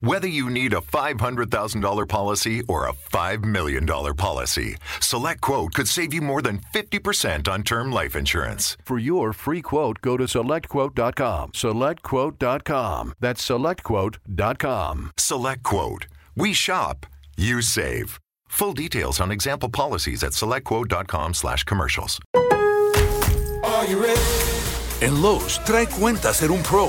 Whether you need a $500,000 policy or a $5 million policy, SelectQuote could save you more than 50% on term life insurance. For your free quote, go to SelectQuote.com. SelectQuote.com. That's SelectQuote.com. SelectQuote. We shop, you save. Full details on example policies at SelectQuote.com/commercials. Are you ready? En Lowe's, trae cuenta ser un pro.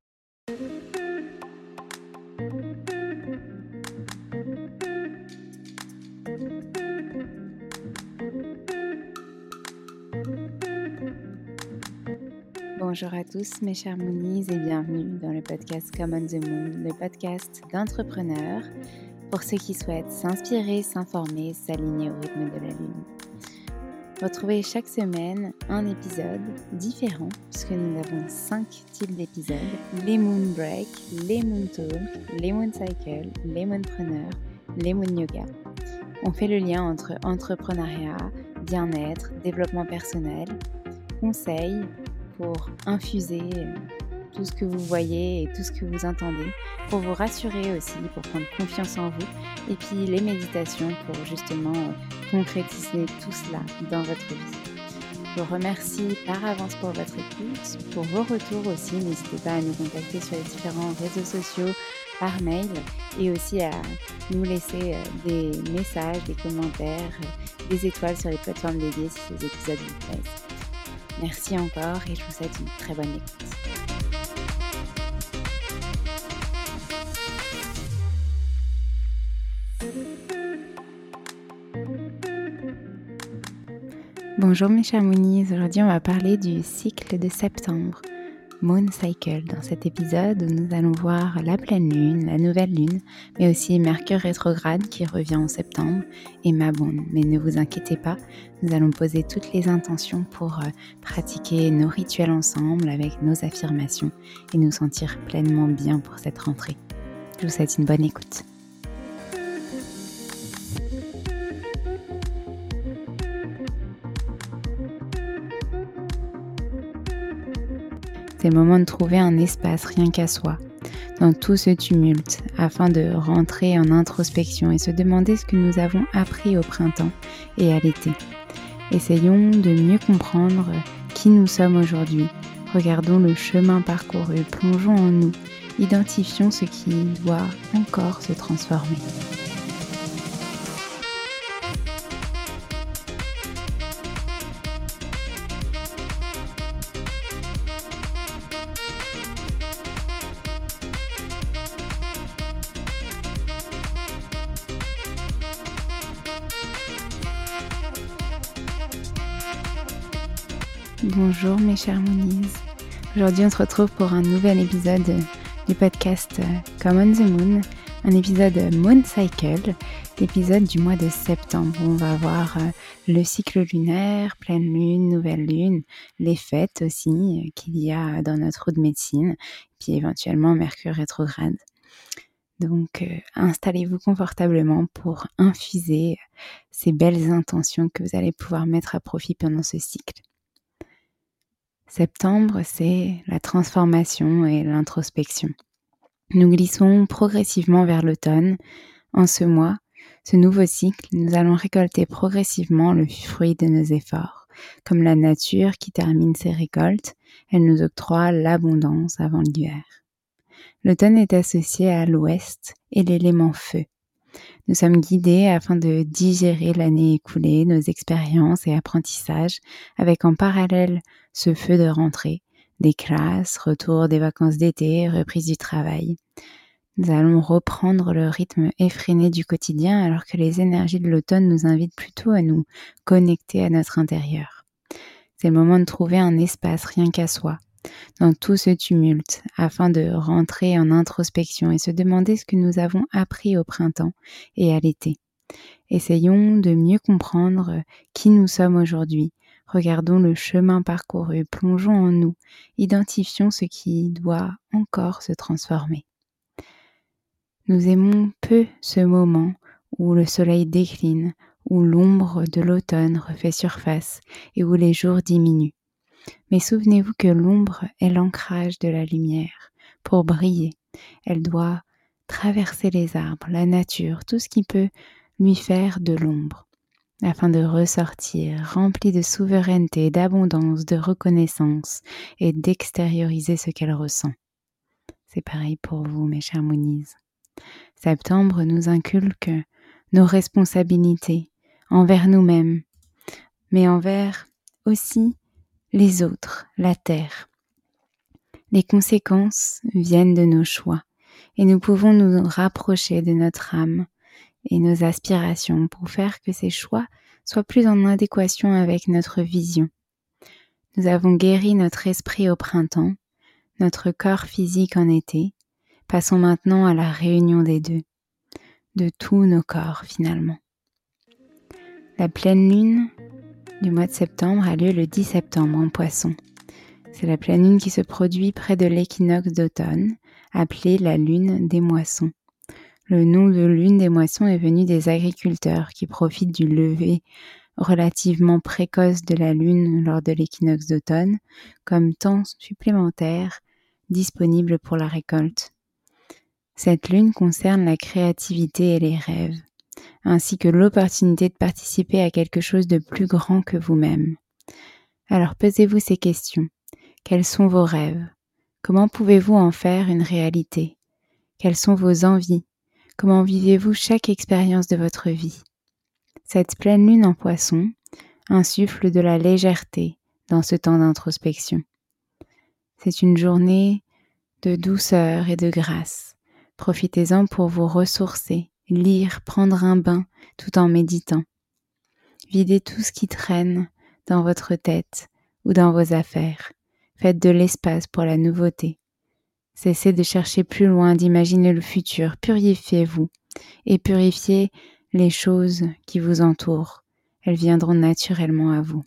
Bonjour à tous mes chers Moonies et bienvenue dans le podcast Come on the Moon, le podcast d'entrepreneurs pour ceux qui souhaitent s'inspirer, s'informer, s'aligner au rythme de la lune. Retrouvez chaque semaine un épisode différent puisque nous avons 5 types d'épisodes, les Moon Break, les Moon Talk, les Moon Cycle, les Moonpreneurs, les Moon Yoga. On fait le lien entre entrepreneuriat, bien-être, développement personnel, conseils, pour infuser tout ce que vous voyez et tout ce que vous entendez, pour vous rassurer aussi, pour prendre confiance en vous, et puis les méditations pour justement concrétiser tout cela dans votre vie. Je vous remercie par avance pour votre écoute, pour vos retours aussi, n'hésitez pas à nous contacter sur les différents réseaux sociaux, par mail, et aussi à nous laisser des messages, des commentaires, des étoiles sur les plateformes dédiées si ces épisodes vous plaisent. Merci encore et je vous souhaite une très bonne écoute. Bonjour mes chers Moonies, aujourd'hui on va parler du cycle de septembre, Moon Cycle. Dans cet épisode, nous allons voir la pleine lune, la nouvelle lune, mais aussi Mercure rétrograde qui revient en septembre et Mabon. Mais ne vous inquiétez pas, nous allons poser toutes les intentions pour pratiquer nos rituels ensemble avec nos affirmations et nous sentir pleinement bien pour cette rentrée. Je vous souhaite une bonne écoute. C'est le moment de trouver un espace rien qu'à soi, dans tout ce tumulte, afin de rentrer en introspection et se demander ce que nous avons appris au printemps et à l'été. Essayons de mieux comprendre qui nous sommes aujourd'hui. Regardons le chemin parcouru, plongeons en nous, identifions ce qui doit encore se transformer. Bonjour mes chers Moonies, aujourd'hui on se retrouve pour un nouvel épisode du podcast Come on the Moon, un épisode Moon Cycle, l'épisode du mois de septembre où on va voir le cycle lunaire, pleine lune, nouvelle lune, les fêtes aussi qu'il y a dans notre roue de médecine, puis éventuellement Mercure rétrograde. Donc installez-vous confortablement pour infuser ces belles intentions que vous allez pouvoir mettre à profit pendant ce cycle. Septembre, c'est la transformation et l'introspection. Nous glissons progressivement vers l'automne. En ce mois, ce nouveau cycle, nous allons récolter progressivement le fruit de nos efforts. Comme la nature qui termine ses récoltes, elle nous octroie l'abondance avant l'hiver. L'automne est associé à l'ouest et l'élément feu. Nous sommes guidés afin de digérer l'année écoulée, nos expériences et apprentissages, avec en parallèle ce feu de rentrée, des classes, retour des vacances d'été, reprise du travail. Nous allons reprendre le rythme effréné du quotidien alors que les énergies de l'automne nous invitent plutôt à nous connecter à notre intérieur. C'est le moment de trouver un espace rien qu'à soi, dans tout ce tumulte, afin de rentrer en introspection et se demander ce que nous avons appris au printemps et à l'été. Essayons de mieux comprendre qui nous sommes aujourd'hui. Regardons le chemin parcouru, plongeons en nous, identifions ce qui doit encore se transformer. Nous aimons peu ce moment où le soleil décline, où l'ombre de l'automne refait surface et où les jours diminuent. Mais souvenez-vous que l'ombre est l'ancrage de la lumière. Pour briller, elle doit traverser les arbres, la nature, tout ce qui peut lui faire de l'ombre, afin de ressortir, remplie de souveraineté, d'abondance, de reconnaissance et d'extérioriser ce qu'elle ressent. C'est pareil pour vous, mes chers Moonies. Septembre nous inculque nos responsabilités envers nous-mêmes, mais envers aussi les autres, la terre. Les conséquences viennent de nos choix et nous pouvons nous rapprocher de notre âme et nos aspirations pour faire que ces choix soient plus en adéquation avec notre vision. Nous avons guéri notre esprit au printemps, notre corps physique en été. Passons maintenant à la réunion des deux, de tous nos corps finalement. La pleine lune du mois de septembre a lieu le 10 septembre en Poissons. C'est la pleine lune qui se produit près de l'équinoxe d'automne, appelée la lune des moissons. Le nom de lune des moissons est venu des agriculteurs qui profitent du lever relativement précoce de la lune lors de l'équinoxe d'automne comme temps supplémentaire disponible pour la récolte. Cette lune concerne la créativité et les rêves, ainsi que l'opportunité de participer à quelque chose de plus grand que vous-même. Alors posez-vous ces questions. Quels sont vos rêves ? Comment pouvez-vous en faire une réalité ? Quelles sont vos envies ? Comment vivez-vous chaque expérience de votre vie ? Cette pleine lune en Poissons insuffle de la légèreté dans ce temps d'introspection. C'est une journée de douceur et de grâce. Profitez-en pour vous ressourcer, lire, prendre un bain tout en méditant. Videz tout ce qui traîne dans votre tête ou dans vos affaires. Faites de l'espace pour la nouveauté. Cessez de chercher plus loin, d'imaginer le futur. Purifiez-vous et purifiez les choses qui vous entourent. Elles viendront naturellement à vous.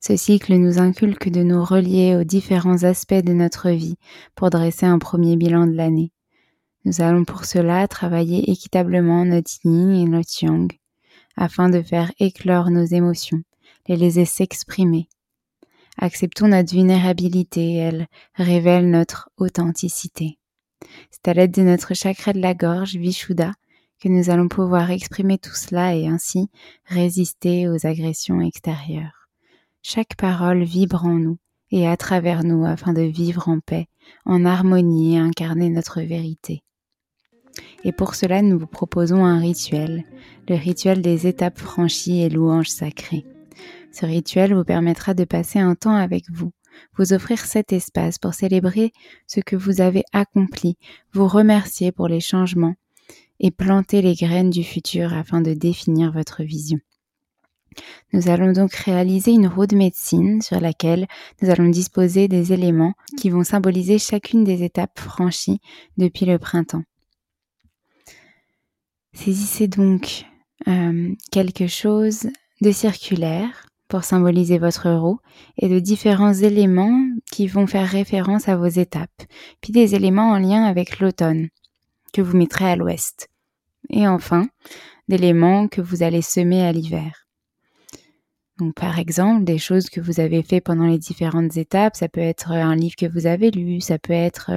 Ce cycle nous inculque de nous relier aux différents aspects de notre vie pour dresser un premier bilan de l'année. Nous allons pour cela travailler équitablement notre yin et notre yang, afin de faire éclore nos émotions, les laisser s'exprimer. Acceptons notre vulnérabilité, elle révèle notre authenticité. C'est à l'aide de notre chakra de la gorge, Vishuddha, que nous allons pouvoir exprimer tout cela et ainsi résister aux agressions extérieures. Chaque parole vibre en nous et à travers nous afin de vivre en paix, en harmonie et incarner notre vérité. Et pour cela, nous vous proposons un rituel, le rituel des étapes franchies et louanges sacrées. Ce rituel vous permettra de passer un temps avec vous, vous offrir cet espace pour célébrer ce que vous avez accompli, vous remercier pour les changements et planter les graines du futur afin de définir votre vision. Nous allons donc réaliser une roue de médecine sur laquelle nous allons disposer des éléments qui vont symboliser chacune des étapes franchies depuis le printemps. Saisissez donc quelque chose de circulaire pour symboliser votre roue et de différents éléments qui vont faire référence à vos étapes, puis des éléments en lien avec l'automne que vous mettrez à l'ouest et enfin d'éléments que vous allez semer à l'hiver. Donc par exemple des choses que vous avez fait pendant les différentes étapes, ça peut être un livre que vous avez lu, ça peut être,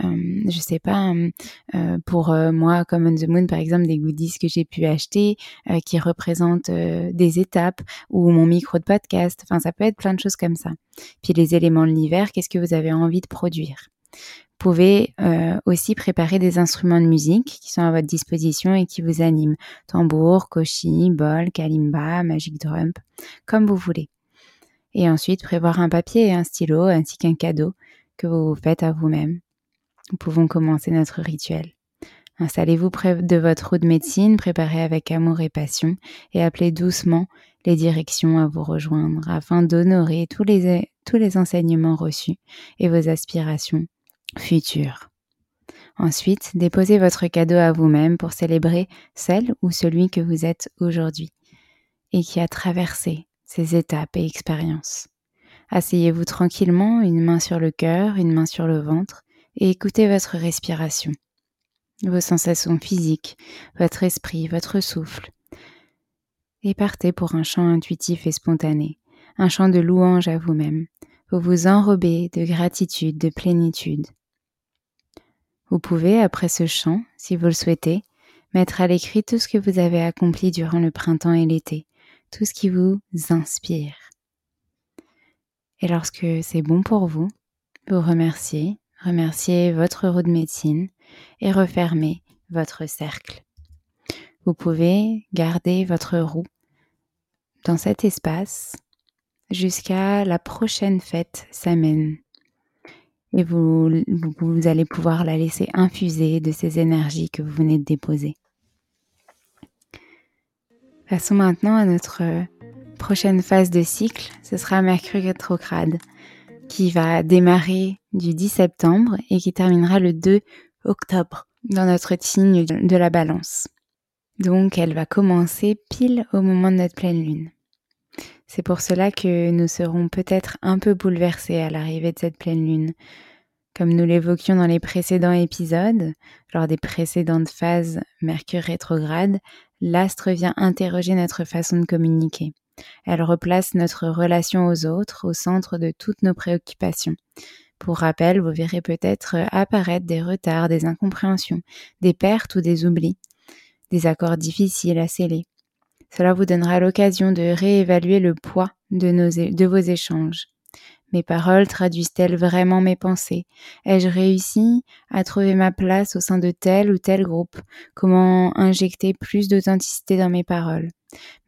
moi Come on the Moon par exemple, des goodies que j'ai pu acheter qui représentent des étapes ou mon micro de podcast, enfin ça peut être plein de choses comme ça. Puis les éléments de l'hiver, qu'est-ce que vous avez envie de produire ? Vous pouvez aussi préparer des instruments de musique qui sont à votre disposition et qui vous animent. Tambour, koshi, bol, kalimba, magic drum, comme vous voulez. Et ensuite, prévoir un papier et un stylo ainsi qu'un cadeau que vous faites à vous-même. Nous pouvons commencer notre rituel. Installez-vous près de votre roue de médecine, préparez avec amour et passion et appelez doucement les directions à vous rejoindre afin d'honorer tous les enseignements reçus et vos aspirations futur. Ensuite, déposez votre cadeau à vous-même pour célébrer celle ou celui que vous êtes aujourd'hui et qui a traversé ces étapes et expériences. Asseyez-vous tranquillement, une main sur le cœur, une main sur le ventre et écoutez votre respiration, vos sensations physiques, votre esprit, votre souffle. Et partez pour un chant intuitif et spontané, un chant de louange à vous-même. Vous vous enrobez de gratitude, de plénitude. Vous pouvez, après ce chant, si vous le souhaitez, mettre à l'écrit tout ce que vous avez accompli durant le printemps et l'été, tout ce qui vous inspire. Et lorsque c'est bon pour vous, vous remerciez votre roue de médecine et refermez votre cercle. Vous pouvez garder votre roue dans cet espace jusqu'à la prochaine fête Samhain. Et vous allez pouvoir la laisser infuser de ces énergies que vous venez de déposer. Passons maintenant à notre prochaine phase de cycle. Ce sera Mercure rétrograde qui va démarrer du 10 septembre et qui terminera le 2 octobre dans notre signe de la Balance. Donc elle va commencer pile au moment de notre pleine lune. C'est pour cela que nous serons peut-être un peu bouleversés à l'arrivée de cette pleine lune. Comme nous l'évoquions dans les précédents épisodes, lors des précédentes phases Mercure rétrograde, l'astre vient interroger notre façon de communiquer. Elle replace notre relation aux autres au centre de toutes nos préoccupations. Pour rappel, vous verrez peut-être apparaître des retards, des incompréhensions, des pertes ou des oublis, des accords difficiles à sceller. Cela vous donnera l'occasion de réévaluer le poids de vos échanges. Mes paroles traduisent-elles vraiment mes pensées ? Ai-je réussi à trouver ma place au sein de tel ou tel groupe ? Comment injecter plus d'authenticité dans mes paroles ?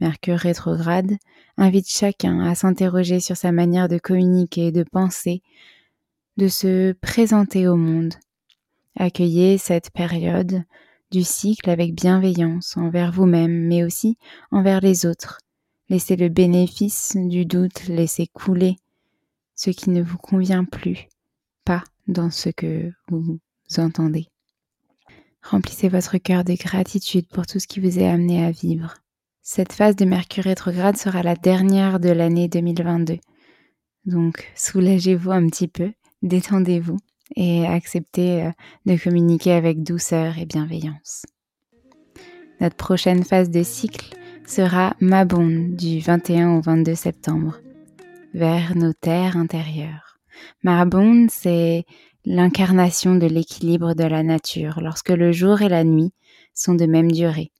Mercure rétrograde invite chacun à s'interroger sur sa manière de communiquer, de penser, de se présenter au monde. Accueillez cette période du cycle avec bienveillance envers vous-même, mais aussi envers les autres. Laissez le bénéfice du doute, laissez couler ce qui ne vous convient plus, pas dans ce que vous entendez. Remplissez votre cœur de gratitude pour tout ce qui vous est amené à vivre. Cette phase de Mercure rétrograde sera la dernière de l'année 2022. Donc soulagez-vous un petit peu, détendez-vous. Et accepter de communiquer avec douceur et bienveillance. Notre prochaine phase de cycle sera Mabon du 21 au 22 septembre, vers nos terres intérieures. Mabon, c'est l'incarnation de l'équilibre de la nature, lorsque le jour et la nuit sont de même durée.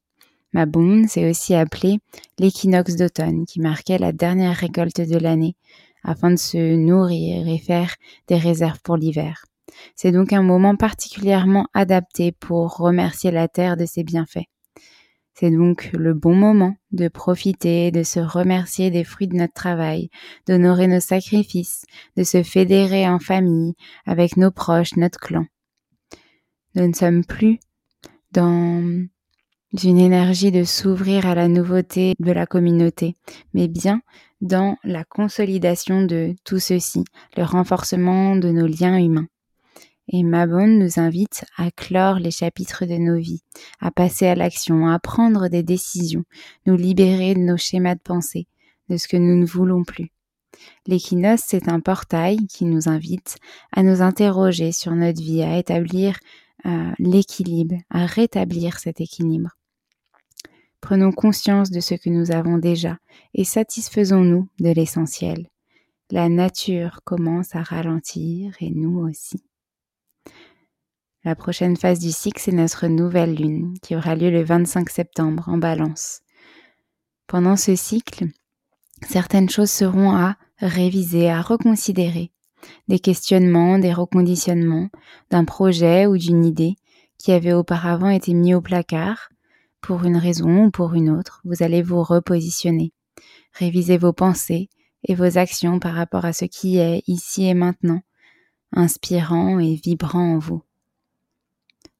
Mabon, c'est aussi appelé l'équinoxe d'automne qui marquait la dernière récolte de l'année afin de se nourrir et faire des réserves pour l'hiver. C'est donc un moment particulièrement adapté pour remercier la terre de ses bienfaits. C'est donc le bon moment de profiter, de se remercier des fruits de notre travail, d'honorer nos sacrifices, de se fédérer en famille, avec nos proches, notre clan. Nous ne sommes plus dans une énergie de s'ouvrir à la nouveauté de la communauté, mais bien dans la consolidation de tout ceci, le renforcement de nos liens humains. Et Mabon nous invite à clore les chapitres de nos vies, à passer à l'action, à prendre des décisions, nous libérer de nos schémas de pensée, de ce que nous ne voulons plus. L'équinoxe, c'est un portail qui nous invite à nous interroger sur notre vie, à établir l'équilibre, à rétablir cet équilibre. Prenons conscience de ce que nous avons déjà et satisfaisons-nous de l'essentiel. La nature commence à ralentir et nous aussi. La prochaine phase du cycle, c'est notre nouvelle lune qui aura lieu le 25 septembre en Balance. Pendant ce cycle, certaines choses seront à réviser, à reconsidérer. Des questionnements, des reconditionnements d'un projet ou d'une idée qui avait auparavant été mis au placard pour une raison ou pour une autre. Vous allez vous repositionner. Révisez vos pensées et vos actions par rapport à ce qui est ici et maintenant, inspirant et vibrant en vous.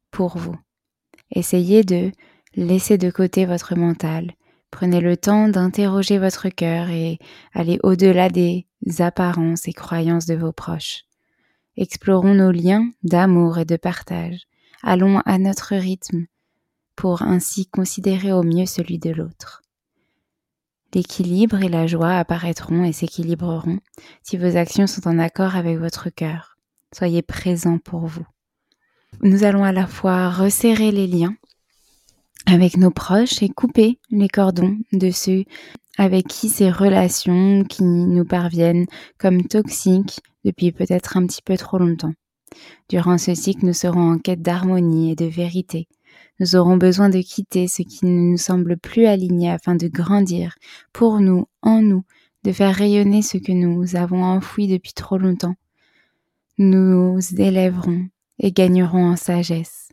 Pour vous. Essayez de laisser de côté votre mental. Prenez le temps d'interroger votre cœur et allez au-delà des apparences et croyances de vos proches. Explorons nos liens d'amour et de partage. Allons à notre rythme pour ainsi considérer au mieux celui de l'autre. L'équilibre et la joie apparaîtront et s'équilibreront si vos actions sont en accord avec votre cœur. Soyez présents pour vous. Nous allons à la fois resserrer les liens avec nos proches et couper les cordons de ceux avec qui ces relations qui nous parviennent comme toxiques depuis peut-être un petit peu trop longtemps. Durant ce cycle, nous serons en quête d'harmonie et de vérité. Nous aurons besoin de quitter ce qui ne nous semble plus aligné afin de grandir pour nous, en nous, de faire rayonner ce que nous avons enfoui depuis trop longtemps. Nous nous élèverons et gagnerons en sagesse.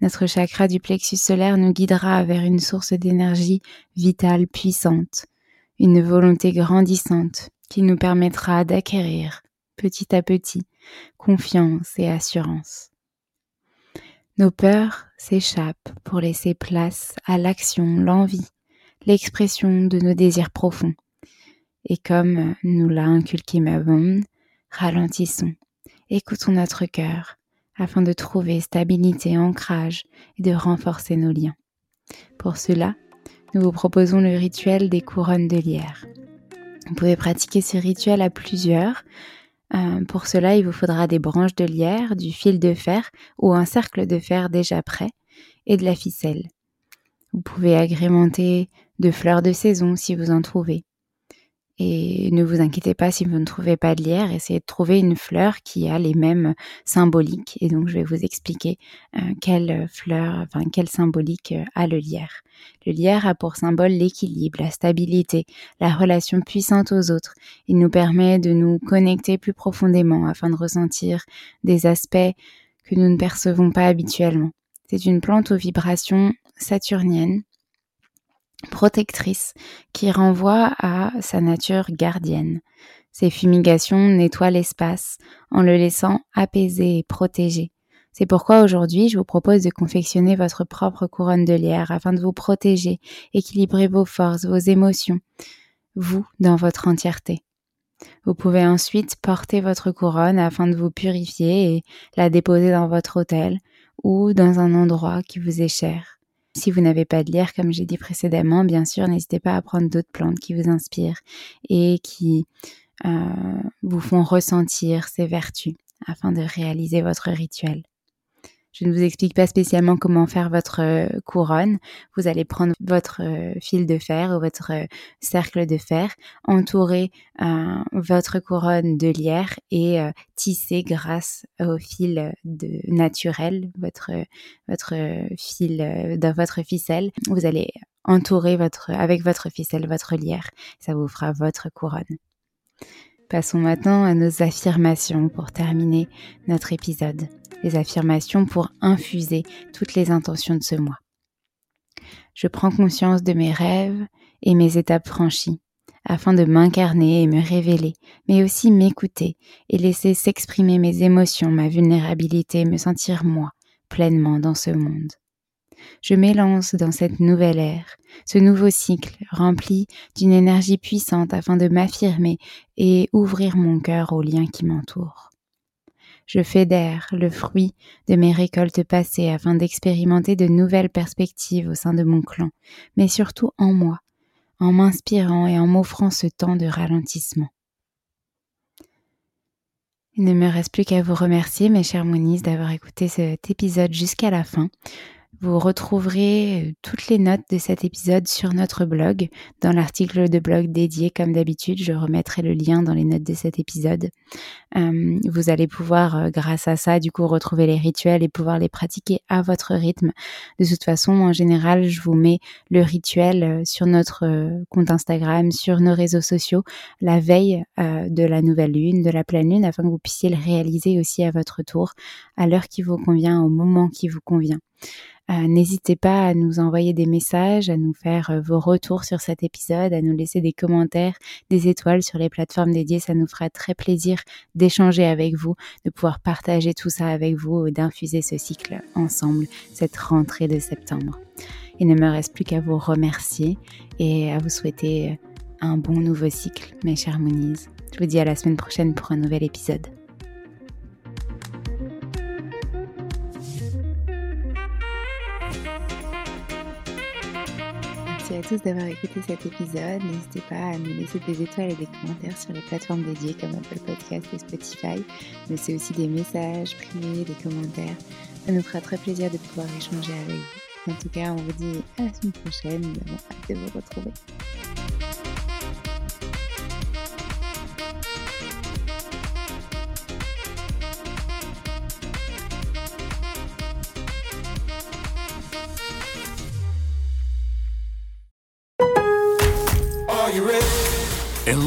Notre chakra du plexus solaire nous guidera vers une source d'énergie vitale puissante, une volonté grandissante qui nous permettra d'acquérir, petit à petit, confiance et assurance. Nos peurs s'échappent pour laisser place à l'action, l'envie, l'expression de nos désirs profonds. Et comme nous l'a inculqué Mabon, ralentissons, écoutons notre cœur, afin de trouver stabilité, ancrage et de renforcer nos liens. Pour cela, nous vous proposons le rituel des couronnes de lierre. Vous pouvez pratiquer ce rituel à plusieurs. Pour cela, il vous faudra des branches de lierre, du fil de fer ou un cercle de fer déjà prêt et de la ficelle. Vous pouvez agrémenter de fleurs de saison si vous en trouvez. Et ne vous inquiétez pas si vous ne trouvez pas de lierre, essayez de trouver une fleur qui a les mêmes symboliques. Et donc, je vais vous expliquer quelle symbolique a le lierre. Le lierre a pour symbole l'équilibre, la stabilité, la relation puissante aux autres. Il nous permet de nous connecter plus profondément afin de ressentir des aspects que nous ne percevons pas habituellement. C'est une plante aux vibrations saturniennes, protectrice qui renvoie à sa nature gardienne. Ses fumigations nettoient l'espace en le laissant apaisé et protégé. C'est pourquoi aujourd'hui, je vous propose de confectionner votre propre couronne de lierre afin de vous protéger, équilibrer vos forces, vos émotions, vous dans votre entièreté. Vous pouvez ensuite porter votre couronne afin de vous purifier et la déposer dans votre autel ou dans un endroit qui vous est cher. Si vous n'avez pas de lierre, comme j'ai dit précédemment, bien sûr, n'hésitez pas à prendre d'autres plantes qui vous inspirent et qui vous font ressentir ces vertus afin de réaliser votre rituel. Je ne vous explique pas spécialement comment faire votre couronne. Vous allez prendre votre fil de fer ou votre cercle de fer, entourer votre couronne de lierre et tisser grâce au fil naturel, votre fil dans votre ficelle. Vous allez entourer avec votre ficelle votre lierre. Ça vous fera votre couronne. Passons maintenant à nos affirmations pour terminer notre épisode. Les affirmations pour infuser toutes les intentions de ce mois. Je prends conscience de mes rêves et mes étapes franchies afin de m'incarner et me révéler, mais aussi m'écouter et laisser s'exprimer mes émotions, ma vulnérabilité, me sentir moi pleinement dans ce monde. Je m'élance dans cette nouvelle ère, ce nouveau cycle rempli d'une énergie puissante afin de m'affirmer et ouvrir mon cœur aux liens qui m'entourent. Je fédère le fruit de mes récoltes passées afin d'expérimenter de nouvelles perspectives au sein de mon clan, mais surtout en moi, en m'inspirant et en m'offrant ce temps de ralentissement. Il ne me reste plus qu'à vous remercier, mes chers Moonies, d'avoir écouté cet épisode jusqu'à la fin. Vous retrouverez toutes les notes de cet épisode sur notre blog, dans l'article de blog dédié comme d'habitude. Je remettrai le lien dans les notes de cet épisode. Vous allez pouvoir, grâce à ça, du coup, retrouver les rituels et pouvoir les pratiquer à votre rythme. De toute façon, en général, je vous mets le rituel sur notre compte Instagram, sur nos réseaux sociaux, la veille de la nouvelle lune, de la pleine lune, afin que vous puissiez le réaliser aussi à votre tour, à l'heure qui vous convient, au moment qui vous convient. N'hésitez pas à nous envoyer des messages, à nous faire vos retours sur cet épisode, à nous laisser des commentaires, des étoiles sur les plateformes dédiées. Ça nous fera très plaisir d'échanger avec vous, de pouvoir partager tout ça avec vous, d'infuser ce cycle ensemble, cette rentrée de septembre. Il ne me reste plus qu'à vous remercier et à vous souhaiter un bon nouveau cycle, mes chers Moonies. Je vous dis à la semaine prochaine pour un nouvel épisode. Merci à tous d'avoir écouté cet épisode. N'hésitez pas à nous laisser des étoiles et des commentaires sur les plateformes dédiées comme Apple Podcast et Spotify. Laissez aussi des messages privés, des commentaires. Ça nous fera très plaisir de pouvoir échanger avec vous. En tout cas, on vous dit à la semaine prochaine. Nous avons hâte de vous retrouver. En